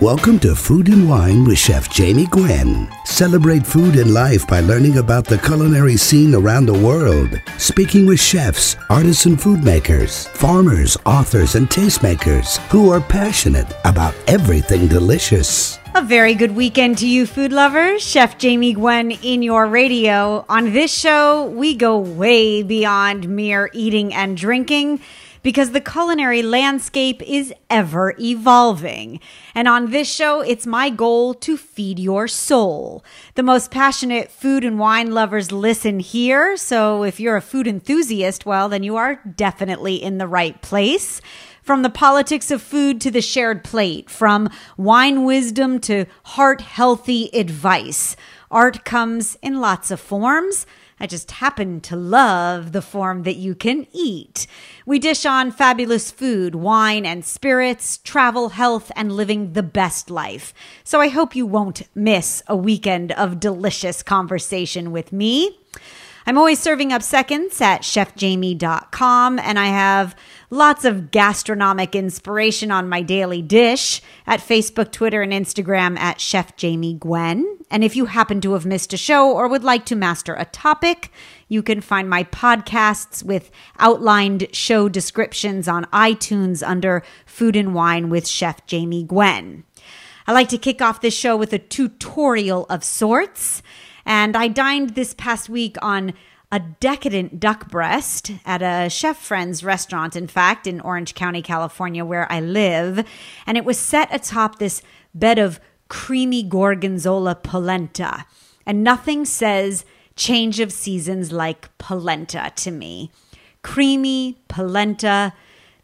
Welcome to Food and Wine with Chef Jamie Gwen. Celebrate food and life by learning about the culinary scene around the world. Speaking with chefs, artisan food makers, farmers, authors, and tastemakers who are passionate about everything delicious. A very good weekend to you, food lovers. Chef Jamie Gwen in your radio. On this show, we go way beyond mere eating and drinking, because the culinary landscape is ever evolving. And on this show, it's my goal to feed your soul. The most passionate food and wine lovers listen here, so if you're a food enthusiast, well, then you are definitely in the right place. From the politics of food to the shared plate, from wine wisdom to heart-healthy advice, art comes in lots of forms. I just happen to love the form that you can eat. We dish on fabulous food, wine and spirits, travel, health, and living the best life. So I hope you won't miss a weekend of delicious conversation with me. I'm always serving up seconds at chefjamie.com, and I have lots of gastronomic inspiration on my daily dish at Facebook, Twitter, and Instagram at Chef Jamie Gwen. And if you happen to have missed a show or would like to master a topic, you can find my podcasts with outlined show descriptions on iTunes under Food and Wine with Chef Jamie Gwen. I like to kick off this show with a tutorial of sorts, and I dined this past week on a decadent duck breast at a chef friend's restaurant, in fact, in Orange County, California, where I live. And it was set atop this bed of creamy gorgonzola polenta. And nothing says change of seasons like polenta to me. Creamy polenta.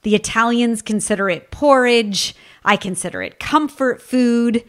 The Italians consider it porridge. I consider it comfort food.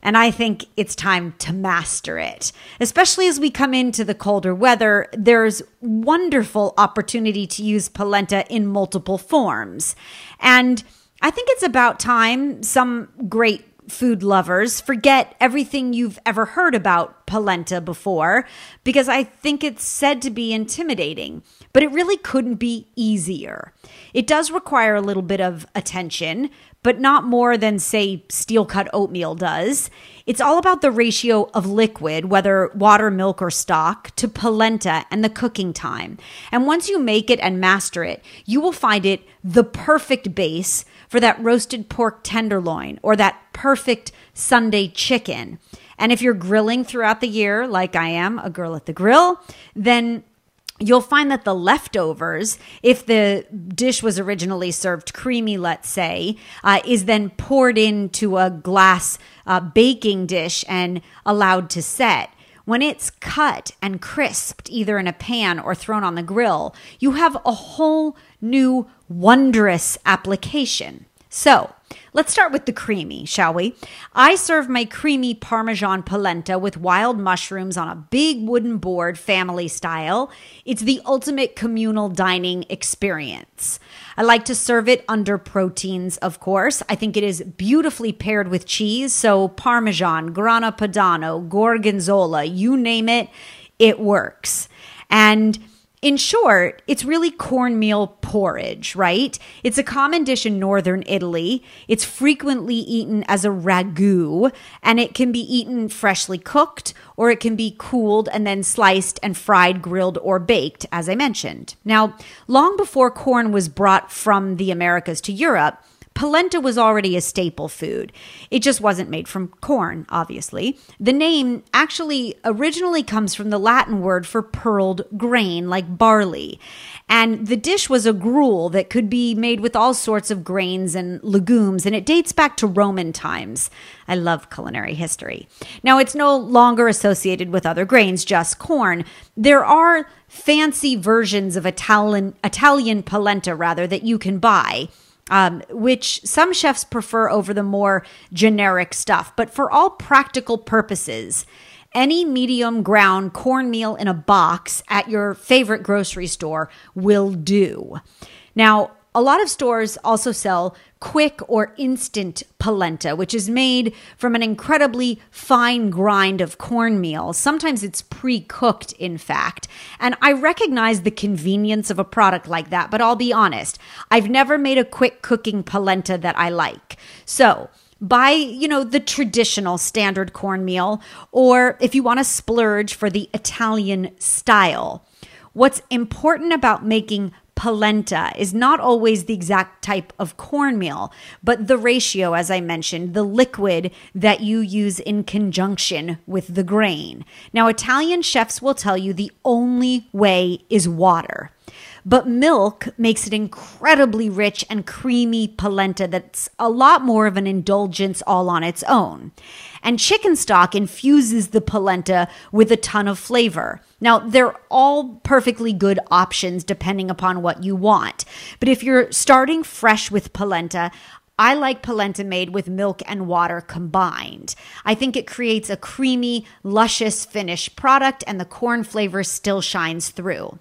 And I think it's time to master it. Especially as we come into the colder weather, there's wonderful opportunity to use polenta in multiple forms. And I think it's about time some great food lovers forget everything you've ever heard about polenta before, because I think it's said to be intimidating, but it really couldn't be easier. It does require a little bit of attention, but not more than, say, steel-cut oatmeal does. It's all about the ratio of liquid, whether water, milk, or stock, to polenta and the cooking time. And once you make it and master it, you will find it the perfect base for that roasted pork tenderloin or that perfect Sunday chicken. And if you're grilling throughout the year, like I am, a girl at the grill, then you'll find that the leftovers, if the dish was originally served creamy, let's say, is then poured into a glass baking dish and allowed to set. When it's cut and crisped, either in a pan or thrown on the grill, you have a whole new wondrous application. So let's start with the creamy, shall we? I serve my creamy Parmesan polenta with wild mushrooms on a big wooden board, family style. It's the ultimate communal dining experience. I like to serve it under proteins, of course. I think it is beautifully paired with cheese, so Parmesan, Grana Padano, Gorgonzola, you name it, it works. And in short, it's really cornmeal porridge, right? It's a common dish in northern Italy. It's frequently eaten as a ragu, and it can be eaten freshly cooked, or it can be cooled and then sliced and fried, grilled, or baked, as I mentioned. Now, long before corn was brought from the Americas to Europe, polenta was already a staple food. It just wasn't made from corn, obviously. The name actually originally comes from the Latin word for pearled grain, like barley. And the dish was a gruel that could be made with all sorts of grains and legumes, and it dates back to Roman times. I love culinary history. Now, it's no longer associated with other grains, just corn. There are fancy versions of Italian polenta, rather, that you can buy, which some chefs prefer over the more generic stuff. But for all practical purposes, any medium ground cornmeal in a box at your favorite grocery store will do. Now, a lot of stores also sell quick or instant polenta, which is made from an incredibly fine grind of cornmeal. Sometimes it's pre-cooked, in fact. And I recognize the convenience of a product like that, but I'll be honest, I've never made a quick cooking polenta that I like. So buy, you know, the traditional standard cornmeal, or if you want to splurge for the Italian style. What's important about making polenta is not always the exact type of cornmeal, but the ratio, as I mentioned, the liquid that you use in conjunction with the grain. Now, Italian chefs will tell you the only way is water, but milk makes an incredibly rich and creamy polenta that's a lot more of an indulgence all on its own. And chicken stock infuses the polenta with a ton of flavor. Now, they're all perfectly good options depending upon what you want. But if you're starting fresh with polenta, I like polenta made with milk and water combined. I think it creates a creamy, luscious finished product, and the corn flavor still shines through.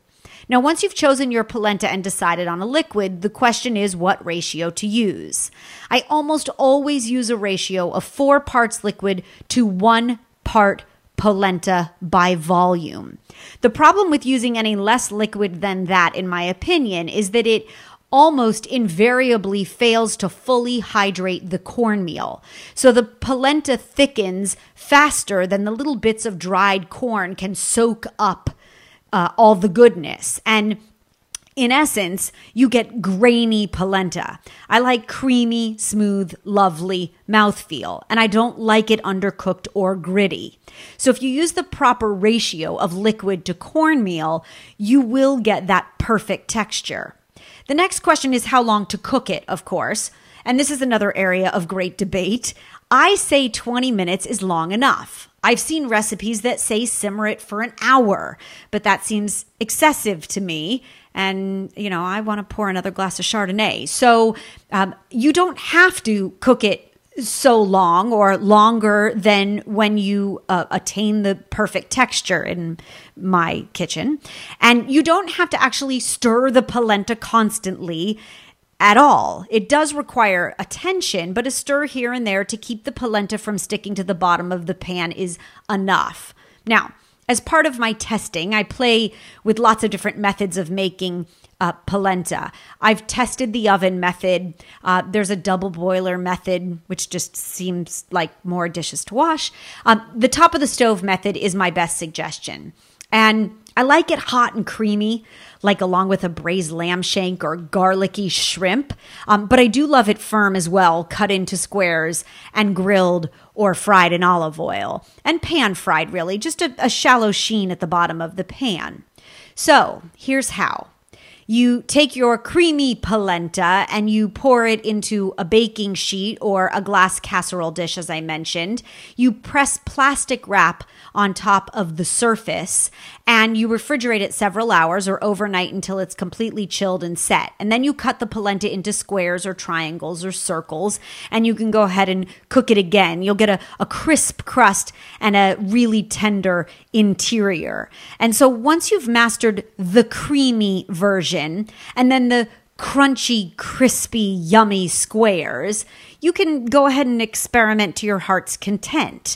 Now, once you've chosen your polenta and decided on a liquid, the question is what ratio to use. I almost always use a ratio of 4 parts liquid to 1 part polenta by volume. The problem with using any less liquid than that, in my opinion, is that it almost invariably fails to fully hydrate the cornmeal. So the polenta thickens faster than the little bits of dried corn can soak up all the goodness. And in essence, you get grainy polenta. I like creamy, smooth, lovely mouthfeel, and I don't like it undercooked or gritty. So if you use the proper ratio of liquid to cornmeal, you will get that perfect texture. The next question is how long to cook it, of course. And this is another area of great debate. I say 20 minutes is long enough. I've seen recipes that say simmer it for an hour, but that seems excessive to me. And, you know, I want to pour another glass of Chardonnay. So you don't have to cook it so long or longer than when you attain the perfect texture in my kitchen. And you don't have to actually stir the polenta constantly at all. It does require attention, but a stir here and there to keep the polenta from sticking to the bottom of the pan is enough. Now, as part of my testing, I play with lots of different methods of making polenta. I've tested the oven method. There's a double boiler method, which just seems like more dishes to wash. The top of the stove method is my best suggestion. And I like it hot and creamy, like along with a braised lamb shank or garlicky shrimp, but I do love it firm as well, cut into squares and grilled or fried in olive oil, and pan fried really, just a shallow sheen at the bottom of the pan. So here's how. You take your creamy polenta and you pour it into a baking sheet or a glass casserole dish, as I mentioned. You press plastic wrap on top of the surface and you refrigerate it several hours or overnight until it's completely chilled and set. And then you cut the polenta into squares or triangles or circles, and you can go ahead and cook it again. You'll get a crisp crust and a really tender interior. And so once you've mastered the creamy version, and then the crunchy, crispy, yummy squares, you can go ahead and experiment to your heart's content.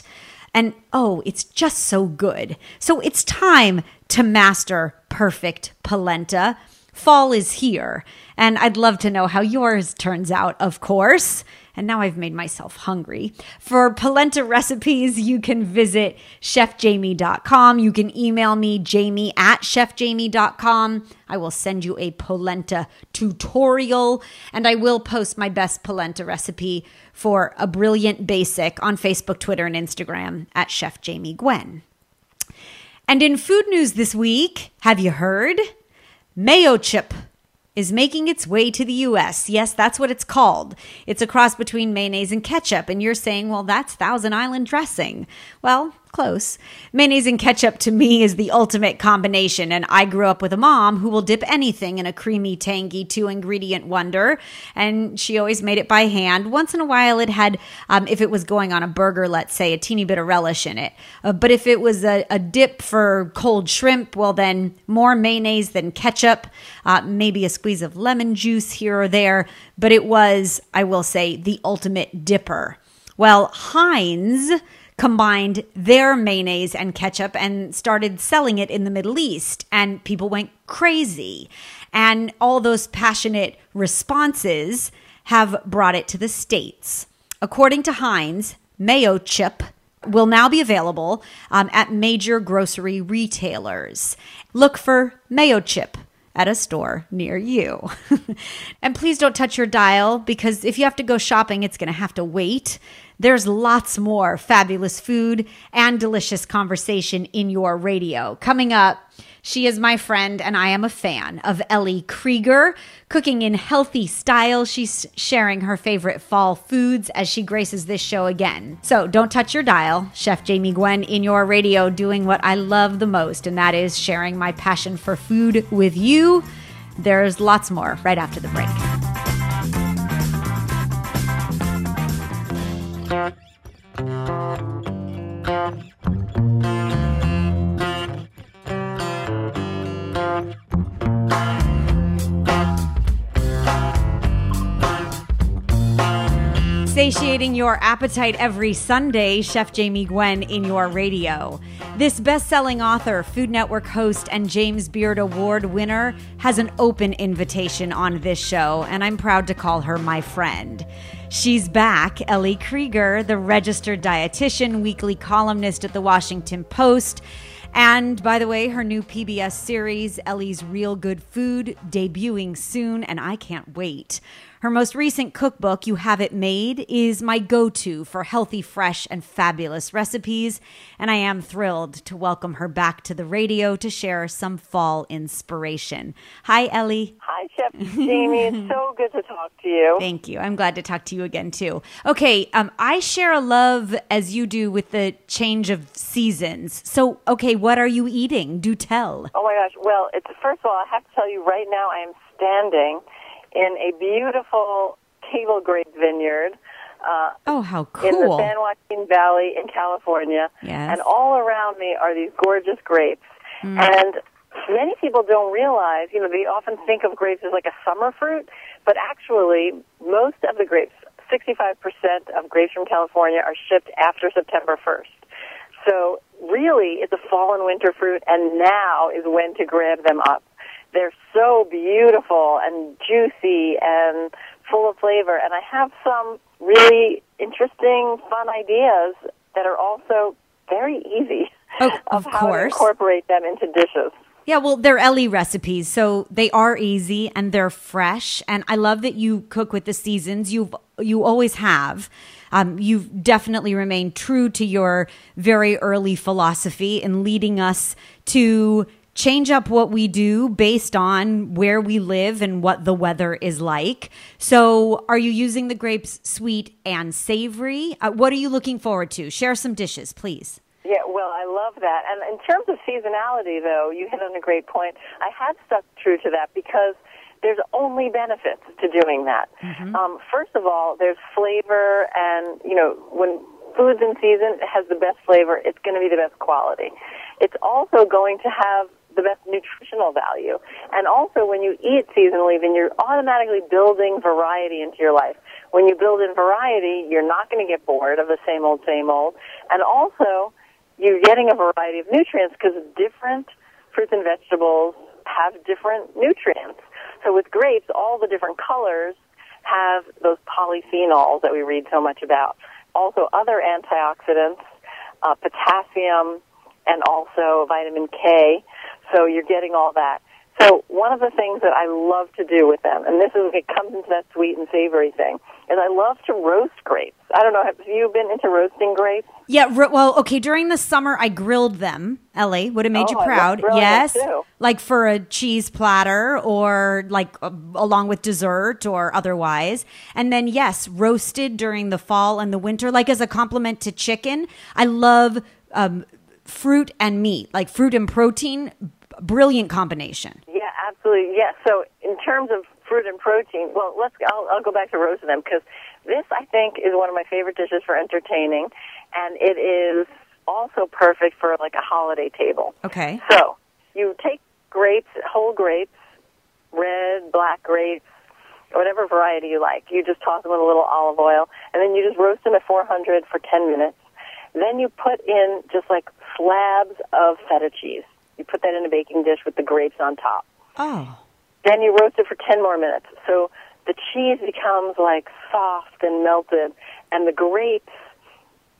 And oh, it's just so good. So it's time to master perfect polenta. Fall is here, and I'd love to know how yours turns out, of course. And now I've made myself hungry. For polenta recipes, you can visit chefjamie.com. You can email me, jamie@chefjamie.com. I will send you a polenta tutorial, and I will post my best polenta recipe for a brilliant basic on Facebook, Twitter, and Instagram @ChefJamieGwen. And in food news this week, have you heard? Mayo chip is making its way to the U.S. Yes, that's what it's called. It's a cross between mayonnaise and ketchup, and you're saying, well, that's Thousand Island dressing. Well, close. Mayonnaise and ketchup to me is the ultimate combination, and I grew up with a mom who will dip anything in a creamy, tangy, 2-ingredient wonder, and she always made it by hand. Once in a while, it had, if it was going on a burger, let's say, a teeny bit of relish in it. But if it was a dip for cold shrimp, well then, more mayonnaise than ketchup, maybe a squeeze of lemon juice here or there, but it was, I will say, the ultimate dipper. Well, Heinz combined their mayonnaise and ketchup and started selling it in the Middle East, and people went crazy. And all those passionate responses have brought it to the States. According to Heinz, Mayo Chip will now be available at major grocery retailers. Look for Mayo Chip at a store near you. And please don't touch your dial, because if you have to go shopping, it's going to have to wait. There's lots more fabulous food and delicious conversation in your radio. Coming up, she is my friend, and I am a fan of Ellie Krieger. Cooking in healthy style, she's sharing her favorite fall foods as she graces this show again. So don't touch your dial. Chef Jamie Gwen in your radio, doing what I love the most, and that is sharing my passion for food with you. There's lots more right after the break. Satiating your appetite every Sunday, Chef Jamie Gwen in your radio. This best-selling author, Food Network host, and James Beard Award winner has an open invitation on this show, and I'm proud to call her my friend. She's back, Ellie Krieger, the registered dietitian, weekly columnist at The Washington Post. And by the way, her new PBS series, Ellie's Real Good Food, debuting soon, and I can't wait. Her most recent cookbook, You Have It Made, is my go-to for healthy, fresh, and fabulous recipes, and I am thrilled to welcome her back to the radio to share some fall inspiration. Hi, Ellie. Hi, Chef Jamie. It's so good to talk to you. Thank you. I'm glad to talk to you again, too. Okay, I share a love, as you do, with the change of seasons. So, okay, what are you eating? Do tell. Oh, my gosh. Well, first of all, I have to tell you right now I am standing in a beautiful table grape vineyard. Oh, how cool. In the San Joaquin Valley in California. Yes. And all around me are these gorgeous grapes. Mm. And many people don't realize, you know, they often think of grapes as like a summer fruit, but actually most of the grapes, 65% of grapes from California, are shipped after September 1st. So really it's a fall and winter fruit, and now is when to grab them up. They're so beautiful and juicy and full of flavor. And I have some really interesting, fun ideas that are also very easy of how to incorporate them into dishes. Yeah, well, they're Ellie recipes, so they are easy and they're fresh. And I love that you cook with the seasons. You always have. You've definitely remained true to your very early philosophy in leading us to change up what we do based on where we live and what the weather is like. So are you using the grapes sweet and savory? What are you looking forward to? Share some dishes, please. Yeah, well, I love that. And in terms of seasonality, though, you hit on a great point. I have stuck true to that because there's only benefits to doing that. Mm-hmm. First of all, there's flavor, and, you know, when food's in season, it has the best flavor. It's going to be the best quality. It's also going to have the best nutritional value. And also, when you eat seasonally, then you're automatically building variety into your life. When you build in variety, you're not going to get bored of the same old, same old. And also, you're getting a variety of nutrients, because different fruits and vegetables have different nutrients. So with grapes, all the different colors have those polyphenols that we read so much about. Also, other antioxidants, potassium, and also vitamin K. So you're getting all that. So one of the things that I love to do with them, and this is, it comes into that sweet and savory thing, is I love to roast grapes. I don't know, have you been into roasting grapes? Yeah, well, okay, during the summer I grilled them, Ellie. Would have made you proud. Yes, like for a cheese platter, or like along with dessert or otherwise. And then, yes, roasted during the fall and the winter, like as a complement to chicken. I love fruit and meat, like fruit and protein, brilliant combination. Yeah, absolutely. Yeah. So in terms of fruit and protein, well, I'll go back to roasting them, because this, I think, is one of my favorite dishes for entertaining, and it is also perfect for like a holiday table. Okay. So you take grapes, whole grapes, red, black grapes, whatever variety you like. You just toss them with a little olive oil, and then you just roast them at 400 for 10 minutes. Then you put in just like slabs of feta cheese. You put that in a baking dish with the grapes on top. Oh. Then you roast it for 10 more minutes. So the cheese becomes like soft and melted, and the grapes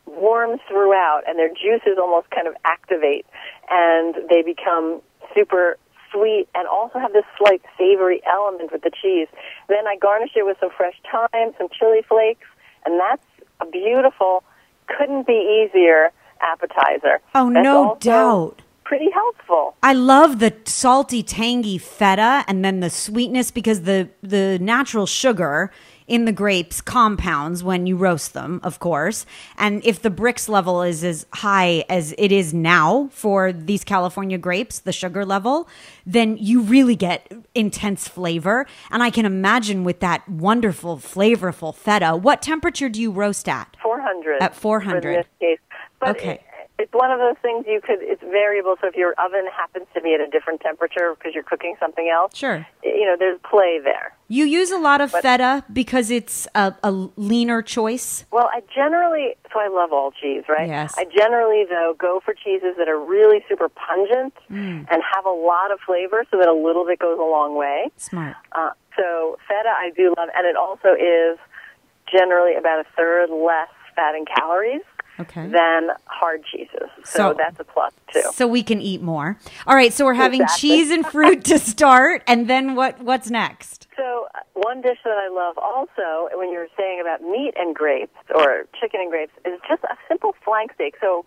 warm throughout, and their juices almost kind of activate, and they become super sweet and also have this slight savory element with the cheese. Then I garnish it with some fresh thyme, some chili flakes, and that's a beautiful, couldn't be easier appetizer. Oh, that's no doubt. Pretty helpful. I love the salty, tangy feta and then the sweetness, because the natural sugar in the grapes compounds when you roast them, of course. And if the Brix level is as high as it is now for these California grapes, the sugar level, then you really get intense flavor. And I can imagine with that wonderful, flavorful feta, what temperature do you roast at? 400. At 400. In this case. But okay. It's one of those things it's variable. So if your oven happens to be at a different temperature because you're cooking something else, sure, there's play there. You use a lot of feta because it's a leaner choice? Well, I love all cheese, right? Yes. I generally, though, go for cheeses that are really super pungent and have a lot of flavor, so that a little bit goes a long way. Smart. So feta I do love, and it also is generally about a third less fat and calories. Okay. Than hard cheeses. So that's a plus, too. So we can eat more. All right, so we're having cheese and fruit to start, and then what's next? So one dish that I love also, when you're saying about meat and grapes, or chicken and grapes, is just a simple flank steak. So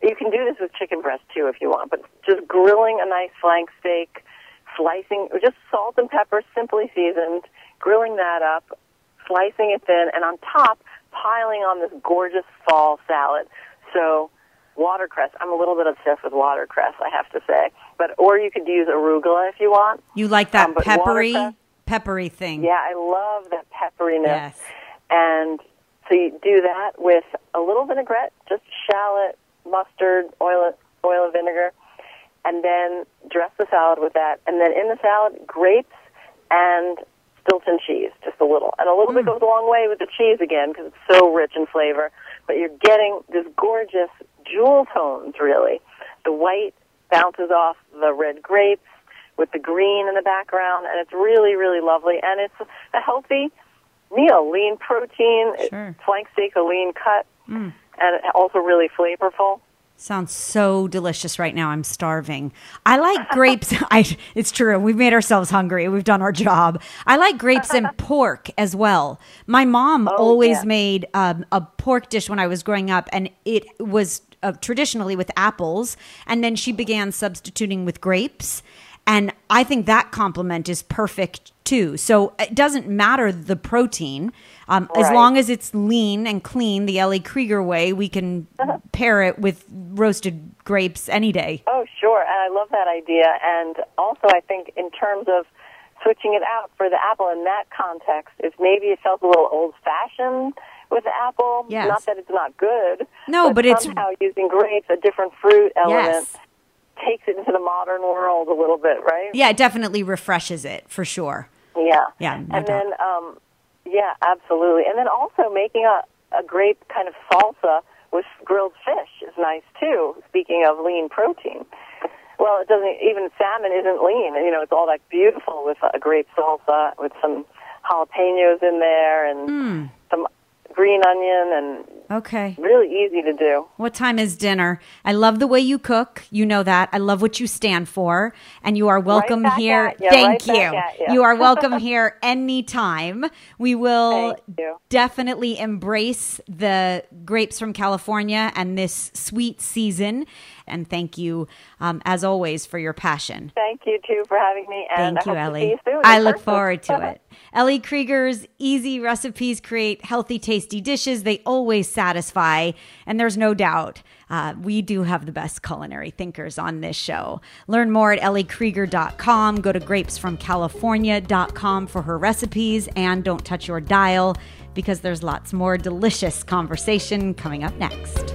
you can do this with chicken breast, too, if you want, but just grilling a nice flank steak, slicing, or just salt and pepper, simply seasoned, grilling that up, slicing it thin, and on top, piling on this gorgeous fall salad. So watercress. I'm a little bit obsessed with watercress, I have to say. Or you could use arugula if you want. You like that peppery thing. Yeah, I love that pepperiness. Yes. And so you do that with a little vinaigrette, just shallot, mustard, oil and vinegar, and then dress the salad with that. And then in the salad, grapes and Stilton cheese, just a little. And a little bit goes a long way with the cheese again, because it's so rich in flavor. But you're getting this gorgeous jewel tones, really. The white bounces off the red grapes with the green in the background, and it's really, really lovely. And it's a healthy meal, lean protein, sure. Flank steak, a lean cut, and also really flavorful. Sounds so delicious right now. I'm starving. I like grapes. It's true. We've made ourselves hungry. We've done our job. I like grapes and pork as well. My mom always made a pork dish when I was growing up, and it was traditionally with apples. And then she began substituting with grapes. And I think that complement is perfect too. So it doesn't matter the protein. As long as it's lean and clean, the Ellie Krieger way, we can pair it with roasted grapes any day. Oh, sure. And I love that idea. And also I think in terms of switching it out for the apple in that context, if maybe it felt a little old-fashioned with the apple. Yes. Not that it's not good. No, but somehow using grapes, a different fruit element. Yes. Takes it into the modern world a little bit, right? Yeah, it definitely refreshes it for sure. Yeah. Yeah. No doubt. Then, yeah, absolutely. And then also making a grape kind of salsa with grilled fish is nice too, speaking of lean protein. Well, even salmon isn't lean. It's all that beautiful with a grape salsa with some jalapenos in there and some green onion and really easy to do. What time is dinner? I love the way you cook. You know that. I love what you stand for, and you are welcome here. Thank you. You are welcome here anytime. We will definitely embrace the grapes from California and this sweet season. And thank you, as always, for your passion. Thank you, too, for having me. And thank you, Ellie. See you soon. I look forward to it. Ellie Krieger's easy recipes create healthy, tasty dishes. They always satisfy. And there's no doubt we do have the best culinary thinkers on this show. Learn more at elliekrieger.com. Go to grapesfromcalifornia.com for her recipes. And don't touch your dial, because there's lots more delicious conversation coming up next.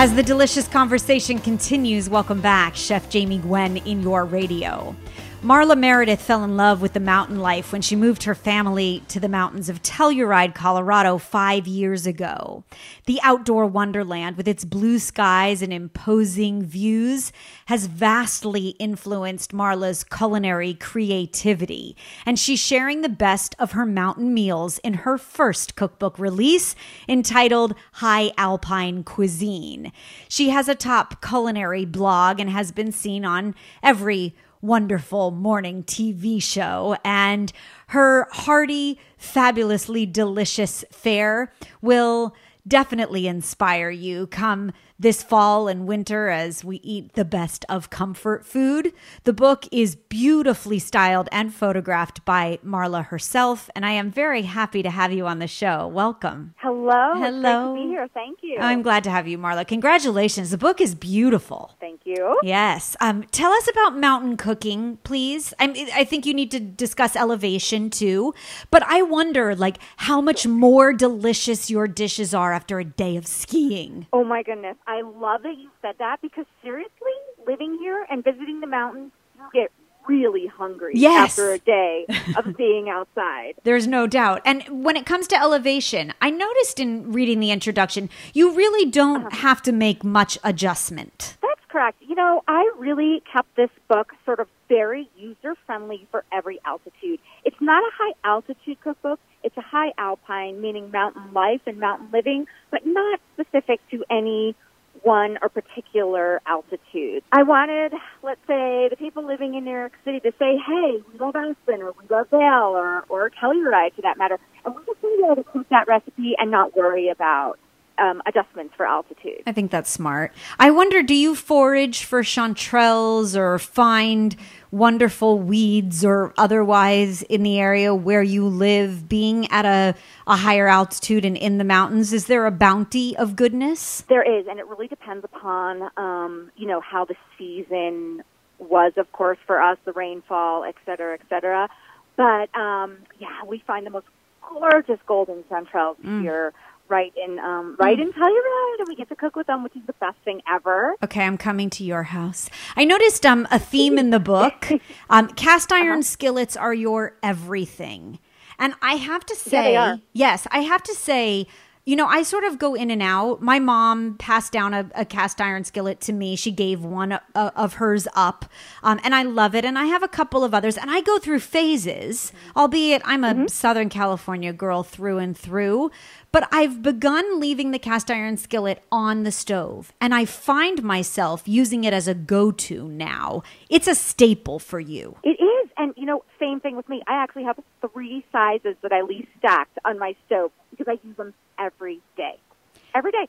As the delicious conversation continues, welcome back, Chef Jamie Gwen in your radio. Marla Meredith fell in love with the mountain life when she moved her family to the mountains of Telluride, Colorado 5 years ago. The outdoor wonderland, with its blue skies and imposing views, has vastly influenced Marla's culinary creativity, and she's sharing the best of her mountain meals in her first cookbook release entitled High Alpine Cuisine. She has a top culinary blog and has been seen on every wonderful morning TV show, and her hearty, fabulously delicious fare will definitely inspire you come this fall and winter as we eat the best of comfort food. The book is beautifully styled and photographed by Marla herself, and I am very happy to have you on the show. Welcome. Hello. Hello. It's great to be here. Thank you. I'm glad to have you, Marla. Congratulations. The book is beautiful. Thank you. Yes. Tell us about mountain cooking, please. I think you need to discuss elevation too, but I wonder, like, how much more delicious your dishes are after a day of skiing. Oh my goodness. I love that you said that, because seriously, living here and visiting the mountains, you get really hungry after a day of being outside. There's no doubt. And when it comes to elevation, I noticed in reading the introduction, you really don't have to make much adjustment. That's correct. You know, I really kept this book sort of very user-friendly for every altitude. It's not a high-altitude cookbook. It's a high alpine, meaning mountain life and mountain living, but not specific to any one or particular altitude. I wanted, let's say, the people living in New York City to say, hey, we love Aspen, or we love Vail, or Telluride, for that matter. And we just need to cook that recipe and not worry about adjustments for altitude. I think that's smart. I wonder, do you forage for chanterelles or find wonderful weeds or otherwise in the area where you live, being at a higher altitude and in the mountains? Is there a bounty of goodness? There is, and it really depends upon, you know, how the season was, of course, for us, the rainfall, et cetera, et cetera. But, yeah, we find the most gorgeous golden chanterelles here. Right in Telluride, and we get to cook with them, which is the best thing ever. Okay, I'm coming to your house. I noticed a theme in the book. Cast iron skillets are your everything. And I have to say, they are. Yes, I have to say, you know, I sort of go in and out. My mom passed down a cast iron skillet to me. She gave one of hers up, and I love it. And I have a couple of others, and I go through phases, albeit I'm a Southern California girl through and through. But I've begun leaving the cast iron skillet on the stove, and I find myself using it as a go-to now. It's a staple for you. It is, and, you know, same thing with me. I actually have 3 sizes that I least stacked on my stove because I use them every day. Every day.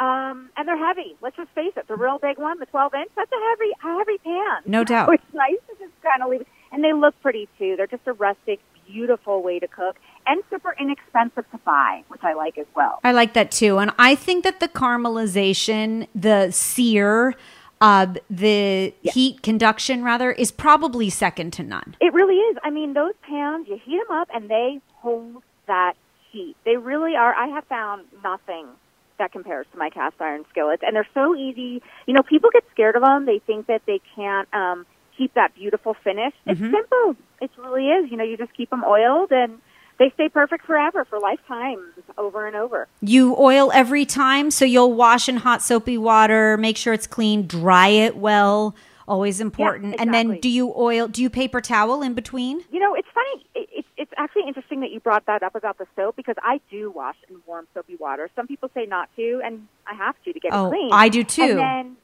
And they're heavy. Let's just face it. The real big one, the 12-inch, that's a heavy pan. No doubt. So it's nice to just kind of leave it. And they look pretty, too. They're just a rustic, beautiful way to cook, and super inexpensive to buy, which I like as well. I like that, too. And I think that the caramelization, the sear, heat conduction, rather, is probably second to none. It really is. I mean, those pans, you heat them up, and they hold that heat. They really are. I have found nothing that compares to my cast iron skillets, and they're so easy. You know, people get scared of them. They think that they can't keep that beautiful finish. It's simple. It really is. You know, you just keep them oiled, and they stay perfect forever, for lifetimes, over and over. You oil every time, so you'll wash in hot soapy water, make sure it's clean, dry it well. Always important. Yeah, exactly. And then do you paper towel in between? You know, it's funny. It's actually interesting that you brought that up about the soap, because I do wash in warm soapy water. Some people say not to, and I have to get it clean. I do too. And then,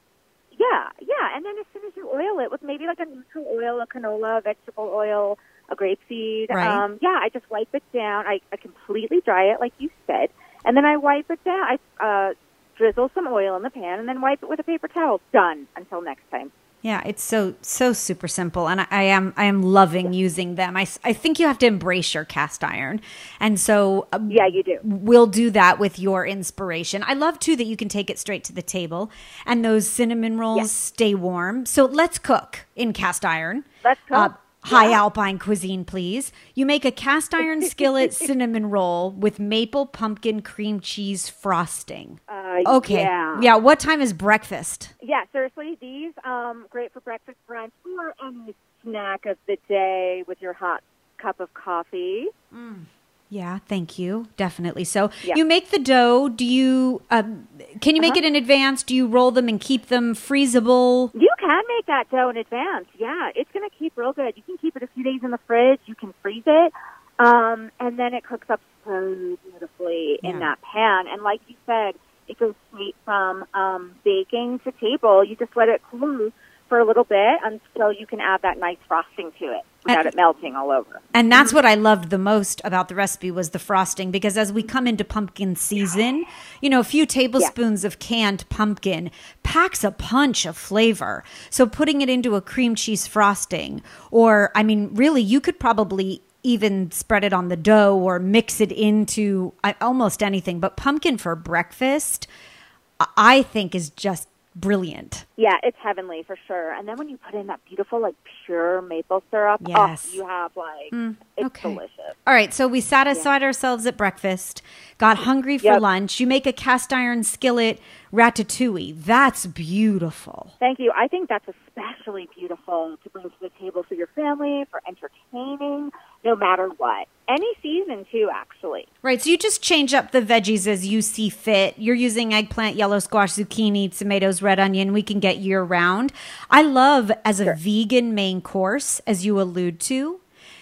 yeah. And then as soon as you oil it with maybe like a neutral oil, a canola, vegetable oil, a grapeseed. Right. I just wipe it down. I completely dry it, like you said. And then I wipe it down. I drizzle some oil in the pan and then wipe it with a paper towel. Done. Until next time. Yeah, it's so super simple, and I am loving using them. I think you have to embrace your cast iron, and so yeah, you do. We'll do that with your inspiration. I love too that you can take it straight to the table, and those cinnamon rolls stay warm. So let's cook in cast iron. Let's cook. High Alpine Cuisine, please. You make a cast iron skillet cinnamon roll with maple pumpkin cream cheese frosting. Okay. Yeah. What time is breakfast? Yeah, seriously, these great for breakfast, brunch, or any snack of the day with your hot cup of coffee. Mm. Yeah, thank you. Definitely. So you make the dough. Do you can you make it in advance? Do you roll them and keep them freezable? You can make that dough in advance. Yeah, it's going to keep real good. You can keep it a few days in the fridge. You can freeze it. And then it cooks up so beautifully in that pan. And like you said, it goes straight from baking to table. You just let it cool for a little bit until you can add that nice frosting to it without it melting all over. And that's what I loved the most about the recipe was the frosting, because as we come into pumpkin season, you know, a few tablespoons of canned pumpkin packs a punch of flavor. So putting it into a cream cheese frosting, or I mean, really, you could probably even spread it on the dough or mix it into almost anything. But pumpkin for breakfast, I think, is just brilliant. Yeah, it's heavenly for sure. And then when you put in that beautiful, like, pure maple syrup, oh, you have, like, it's delicious. All right, so we satisfied ourselves at breakfast, got hungry for lunch. You make a cast iron skillet ratatouille. That's beautiful. Thank you. I think that's especially beautiful to bring to the table for your family, for entertaining, no matter what. Any season, too, actually. Right, so you just change up the veggies as you see fit. You're using eggplant, yellow squash, zucchini, tomatoes, red onion. We can get year-round. I love, as a vegan main course, as you allude to,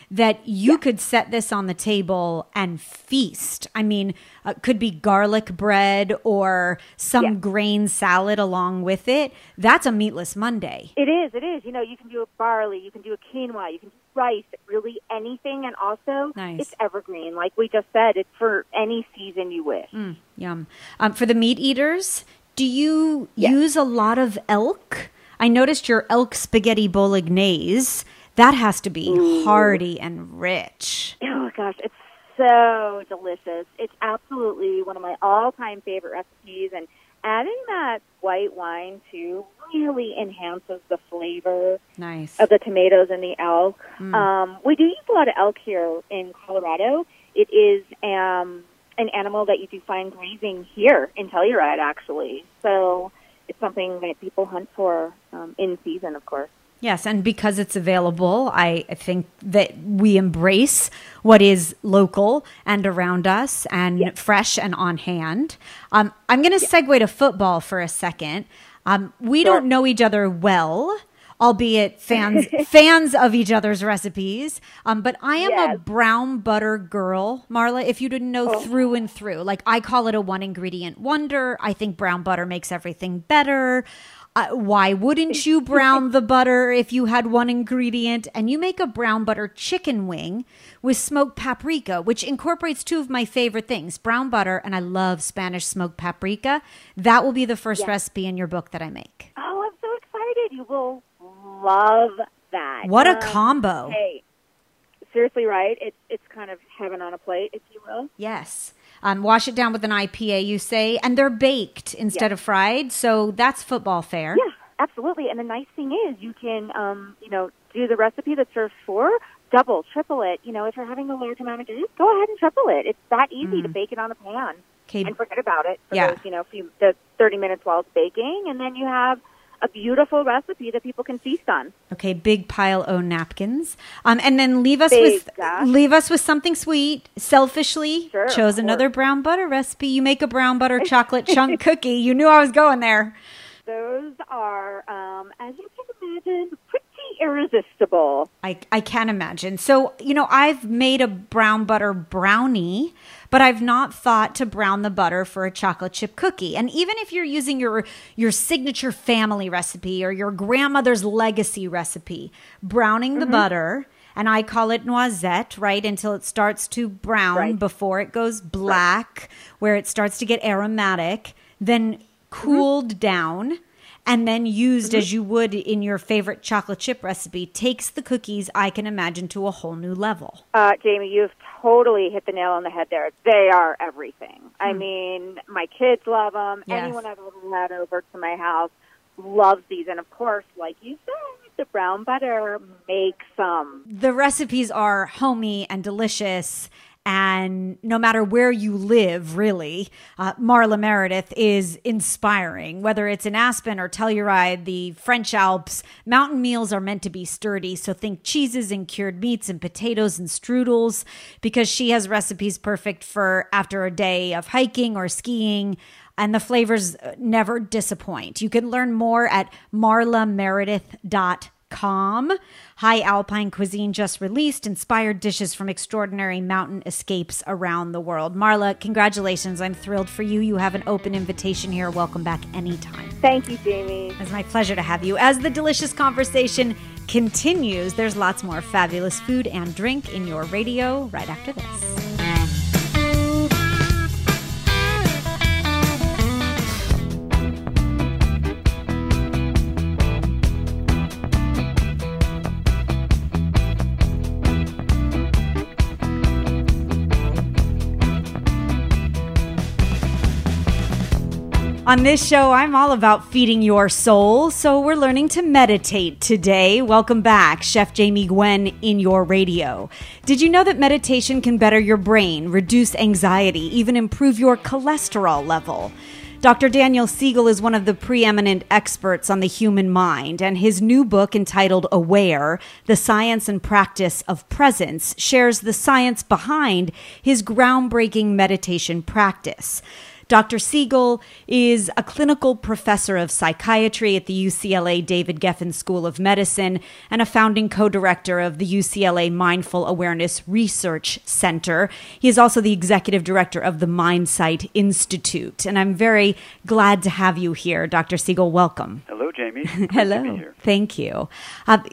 that you could set this on the table and feast. I mean, it could be garlic bread or some grain salad along with it. That's a meatless Monday. It is, it is. You know, you can do a barley, you can do a quinoa, you can do rice, really anything. And also, it's evergreen. Like we just said, it's for any season you wish. Mm, yum. For the meat eaters, do you use a lot of elk? I noticed your elk spaghetti bolognese. That has to be hearty and rich. Oh, gosh. It's so delicious. It's absolutely one of my all-time favorite recipes. And adding that white wine, too, really enhances the flavor of the tomatoes and the elk. Mm. We do use a lot of elk here in Colorado. It is an animal that you do find grazing here in Telluride, actually. So it's something that people hunt for in season, of course. Yes, and because it's available, I think that we embrace what is local and around us and fresh and on hand. I'm going to segue to football for a second. We don't know each other well, albeit fans of each other's recipes. But I am a brown butter girl, Marla, if you didn't know through and through. Like, I call it a one-ingredient wonder. I think brown butter makes everything better. Why wouldn't you brown the butter if you had one ingredient? And you make a brown butter chicken wing with smoked paprika, which incorporates two of my favorite things, brown butter, and I love Spanish smoked paprika. That will be the first recipe in your book that I make. Oh, I'm so excited. You will love that. What a combo. Hey, seriously, right? It's kind of heaven on a plate, if you will. Yes. Wash it down with an IPA, you say, and they're baked instead of fried. So that's football fare. Yeah, absolutely. And the nice thing is you can, do the recipe that serves for, double, triple it. You know, if you're having a large amount of juice, go ahead and triple it. It's that easy to bake it on a pan and forget about it for those, the 30 minutes while it's baking. And then you have a beautiful recipe that people can feast on. Okay, big pile o' napkins, and then leave us with something sweet. Selfishly, chose another brown butter recipe. You make a brown butter chocolate chunk cookie. You knew I was going there. Those are, as you can imagine, pretty irresistible. I can imagine. So, I've made a brown butter brownie, but I've not thought to brown the butter for a chocolate chip cookie. And even if you're using your signature family recipe or your grandmother's legacy recipe, browning the butter, and I call it noisette, right, until it starts to brown before it goes black, where it starts to get aromatic, then cooled down, and then used as you would in your favorite chocolate chip recipe, takes the cookies, I can imagine, to a whole new level. Jamie, you've totally hit the nail on the head there. They are everything. I mean, my kids love them. Yes. Anyone I've ever had over to my house loves these. And, of course, like you said, the brown butter make some. The recipes are homey and delicious. And no matter where you live, really, Marla Meredith is inspiring. Whether it's in Aspen or Telluride, the French Alps, mountain meals are meant to be sturdy. So think cheeses and cured meats and potatoes and strudels, because she has recipes perfect for after a day of hiking or skiing. And the flavors never disappoint. You can learn more at marlameredith.com. High Alpine Cuisine just released inspired dishes from extraordinary mountain escapes around the world. Marla, congratulations. I'm thrilled for you. You have an open invitation here. Welcome back anytime. Thank you, Jamie. It's my pleasure to have you. As the delicious conversation continues, there's lots more fabulous food and drink in your radio right after this. On this show, I'm all about feeding your soul, so we're learning to meditate today. Welcome back, Chef Jamie Gwen in your radio. Did you know that meditation can better your brain, reduce anxiety, even improve your cholesterol level? Dr. Daniel Siegel is one of the preeminent experts on the human mind, and his new book entitled Aware, The Science and Practice of Presence, shares the science behind his groundbreaking meditation practice. Dr. Siegel is a clinical professor of psychiatry at the UCLA David Geffen School of Medicine and a founding co-director of the UCLA Mindful Awareness Research Center. He is also the executive director of the Mindsight Institute. And I'm very glad to have you here, Dr. Siegel. Welcome. Hello, Jamie. Hello. To be here. Thank you.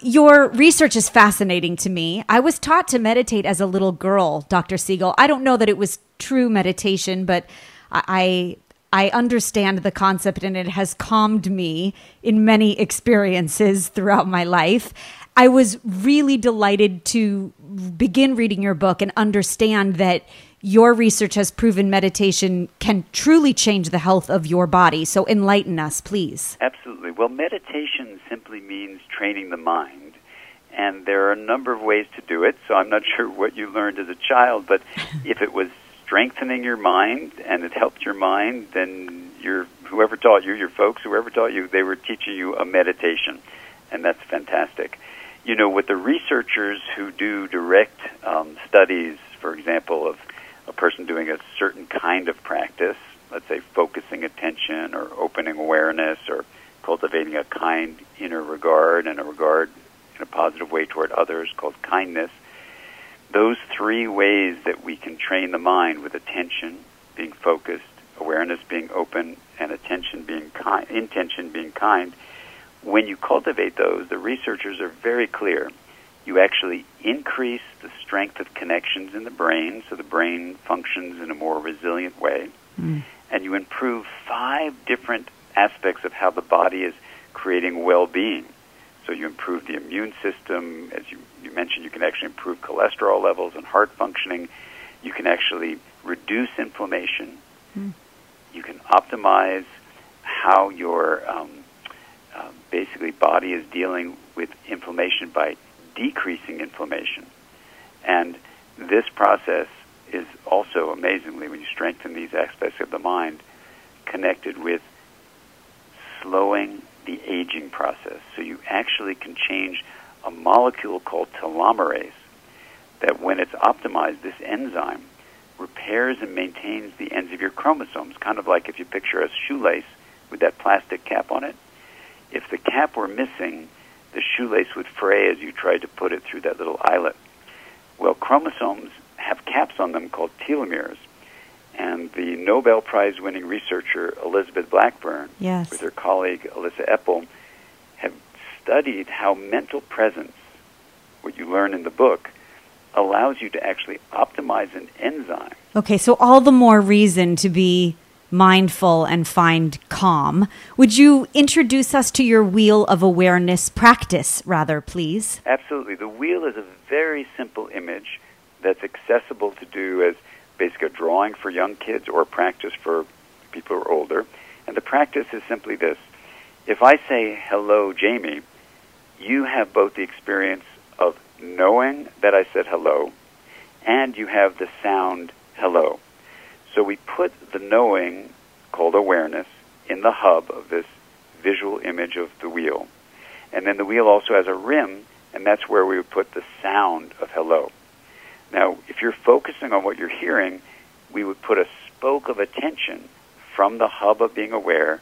Your research is fascinating to me. I was taught to meditate as a little girl, Dr. Siegel. I don't know that it was true meditation, but I understand the concept, and it has calmed me in many experiences throughout my life. I was really delighted to begin reading your book and understand that your research has proven meditation can truly change the health of your body. So enlighten us, please. Absolutely. Well, meditation simply means training the mind. And there are a number of ways to do it. So I'm not sure what you learned as a child, but if it was strengthening your mind and it helped your mind, then whoever taught you, your folks, whoever taught you, they were teaching you a meditation, and that's fantastic. You know, with the researchers who do direct studies, for example, of a person doing a certain kind of practice, let's say focusing attention or opening awareness or cultivating a kind inner regard and a regard in a positive way toward others called kindness, those three ways that we can train the mind with attention being focused, awareness being open, and intention being kind, when you cultivate those, the researchers are very clear, you actually increase the strength of connections in the brain, so the brain functions in a more resilient way, and you improve 5 different aspects of how the body is creating well-being. So you improve the immune system. As you mentioned, you can actually improve cholesterol levels and heart functioning. You can actually reduce inflammation. You can optimize how your basically body is dealing with inflammation by decreasing inflammation. And this process is also, amazingly, when you strengthen these aspects of the mind, connected with slowing the aging process. So you actually can change a molecule called telomerase that, when it's optimized, this enzyme repairs and maintains the ends of your chromosomes, kind of like if you picture a shoelace with that plastic cap on it. If the cap were missing, the shoelace would fray as you tried to put it through that little eyelet. Well, chromosomes have caps on them called telomeres. And the Nobel Prize-winning researcher Elizabeth Blackburn, yes, with her colleague Alyssa Eppel, have studied how mental presence, what you learn in the book, allows you to actually optimize an enzyme. Okay, so all the more reason to be mindful and find calm. Would you introduce us to your Wheel of Awareness practice, rather, please? Absolutely. The wheel is a very simple image that's accessible to do as basically a drawing for young kids or a practice for people who are older. And the practice is simply this. If I say, hello, Jamie, you have both the experience of knowing that I said hello, and you have the sound hello. So we put the knowing, called awareness, in the hub of this visual image of the wheel. And then the wheel also has a rim, and that's where we would put the sound of hello. Now, if you're focusing on what you're hearing, we would put a spoke of attention from the hub of being aware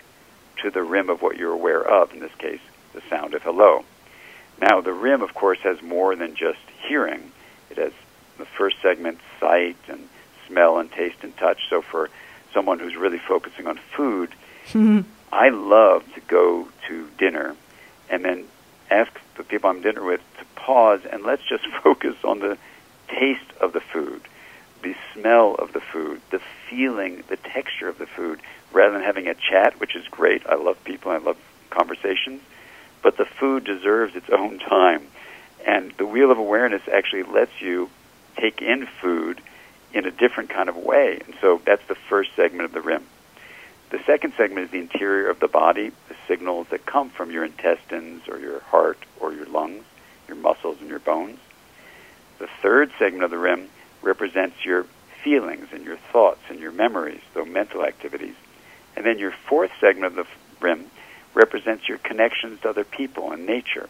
to the rim of what you're aware of, in this case, the sound of hello. Now, the rim, of course, has more than just hearing. It has the first segment, sight, and smell, and taste, and touch. So for someone who's really focusing on food, I love to go to dinner and then ask the people I'm dinner with to pause and let's just focus on the taste of the food, the smell of the food, the feeling, the texture of the food, rather than having a chat, which is great. I love people. I love conversations. But the food deserves its own time. And the Wheel of Awareness actually lets you take in food in a different kind of way. And so that's the first segment of the rim. The second segment is the interior of the body, the signals that come from your intestines or your heart or your lungs, your muscles and your bones. The third segment of the rim represents your feelings and your thoughts and your memories, the mental activities. And then your fourth segment of the rim represents your connections to other people and nature.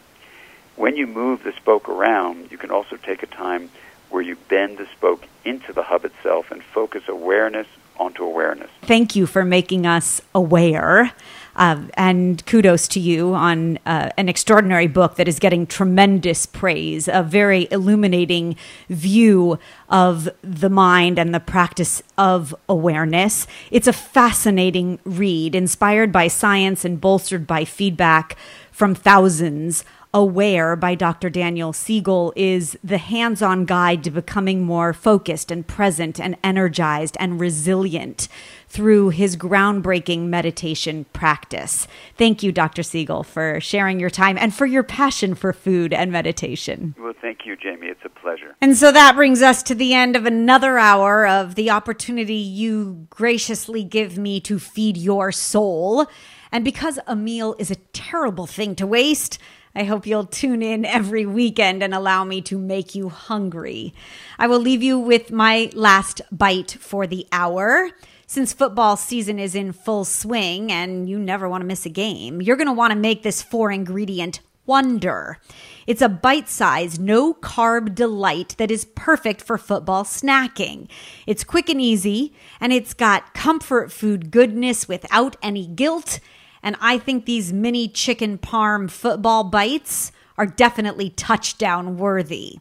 When you move the spoke around, you can also take a time where you bend the spoke into the hub itself and focus awareness onto awareness. Thank you for making us aware, and kudos to you on an extraordinary book that is getting tremendous praise, a very illuminating view of the mind and the practice of awareness. It's a fascinating read, inspired by science and bolstered by feedback from thousands. Aware by Dr. Daniel Siegel is the hands-on guide to becoming more focused and present and energized and resilient through his groundbreaking meditation practice. Thank you, Dr. Siegel, for sharing your time and for your passion for food and meditation. Well, thank you, Jamie. It's a pleasure. And so that brings us to the end of another hour of the opportunity you graciously give me to feed your soul. And because a meal is a terrible thing to waste, I hope you'll tune in every weekend and allow me to make you hungry. I will leave you with my last bite for the hour. Since football season is in full swing and you never want to miss a game, you're going to want to make this 4-ingredient wonder. It's a bite-sized, no-carb delight that is perfect for football snacking. It's quick and easy, and it's got comfort food goodness without any guilt. And I think these mini chicken parm football bites are definitely touchdown worthy.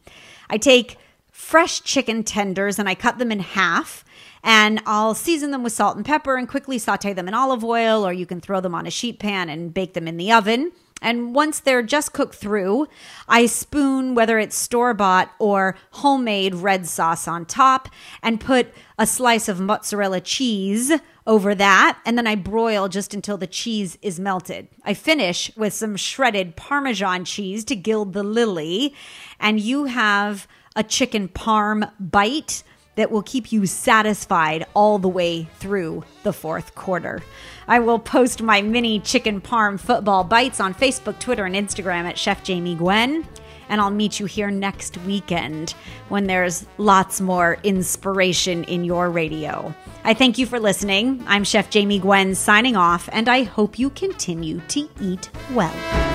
I take fresh chicken tenders and I cut them in half, and I'll season them with salt and pepper and quickly saute them in olive oil, or you can throw them on a sheet pan and bake them in the oven. And once they're just cooked through, I spoon, whether it's store-bought or homemade red sauce on top, and put a slice of mozzarella cheese over that, and then I broil just until the cheese is melted. I finish with some shredded Parmesan cheese to gild the lily, and you have a chicken parm bite that will keep you satisfied all the way through the fourth quarter. I will post my mini chicken parm football bites on Facebook, Twitter, and Instagram at Chef Jamie Gwen. And I'll meet you here next weekend when there's lots more inspiration in your radio. I thank you for listening. I'm Chef Jamie Gwen signing off, and I hope you continue to eat well.